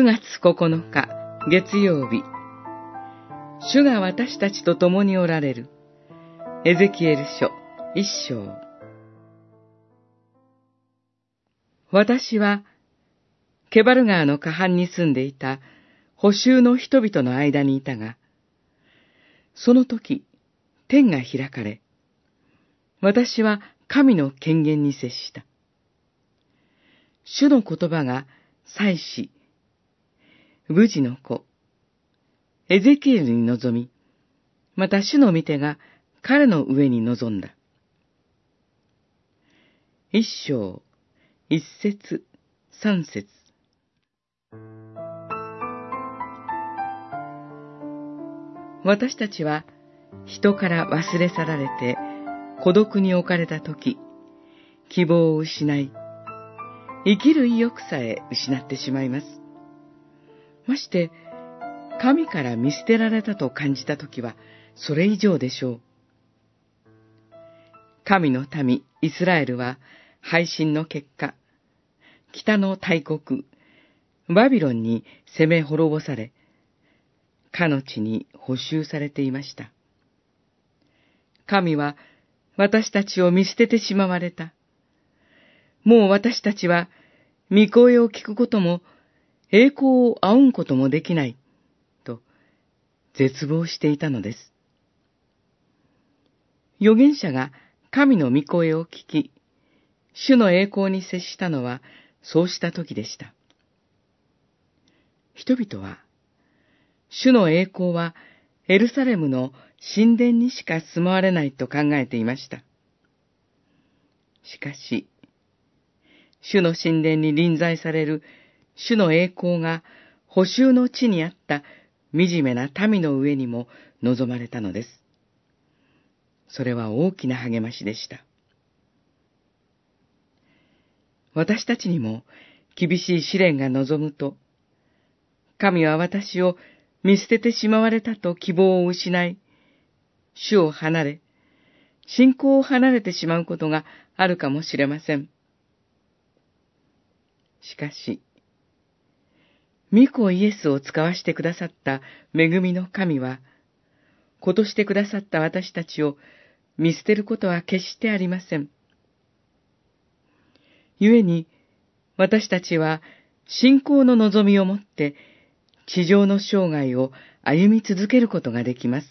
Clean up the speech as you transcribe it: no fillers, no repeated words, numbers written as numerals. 9月9日月曜日、主が私たちと共におられる。エゼキエル書1章。私はケバル川の河畔に住んでいた捕囚の人々の間にいたが、その時天が開かれ、私は神の権限に接した。主の言葉が祭司、ブジの子、エゼキエルに臨み、また主の御手が彼の上に臨んだ。一章、一節、三節。私たちは人から忘れ去られて孤独に置かれたとき、希望を失い、生きる意欲さえ失ってしまいます。まして、神から見捨てられたと感じたときは、それ以上でしょう。神の民、イスラエルは、背信の結果、北の大国、バビロンに攻め滅ぼされ、かの地に捕囚されていました。神は、私たちを見捨ててしまわれた。もう私たちは、御声を聞くことも、栄光を仰ぐこともできない、と、絶望していたのです。預言者が神の御声を聞き、主の栄光に接したのは、そうした時でした。人々は、主の栄光はエルサレムの神殿にしか住まわれないと考えていました。しかし、主の神殿に臨在される主の栄光が捕囚の地にあった惨めな民の上にも望まれたのです。それは大きな励ましでした。私たちにも厳しい試練が望むと、神は私を見捨ててしまわれたと希望を失い、主を離れ、信仰を離れてしまうことがあるかもしれません。しかし、御子イエスを使わしてくださった恵みの神は、子としてくださった私たちを見捨てることは決してありません。故に、私たちは信仰の望みをもって、地上の生涯を歩み続けることができます。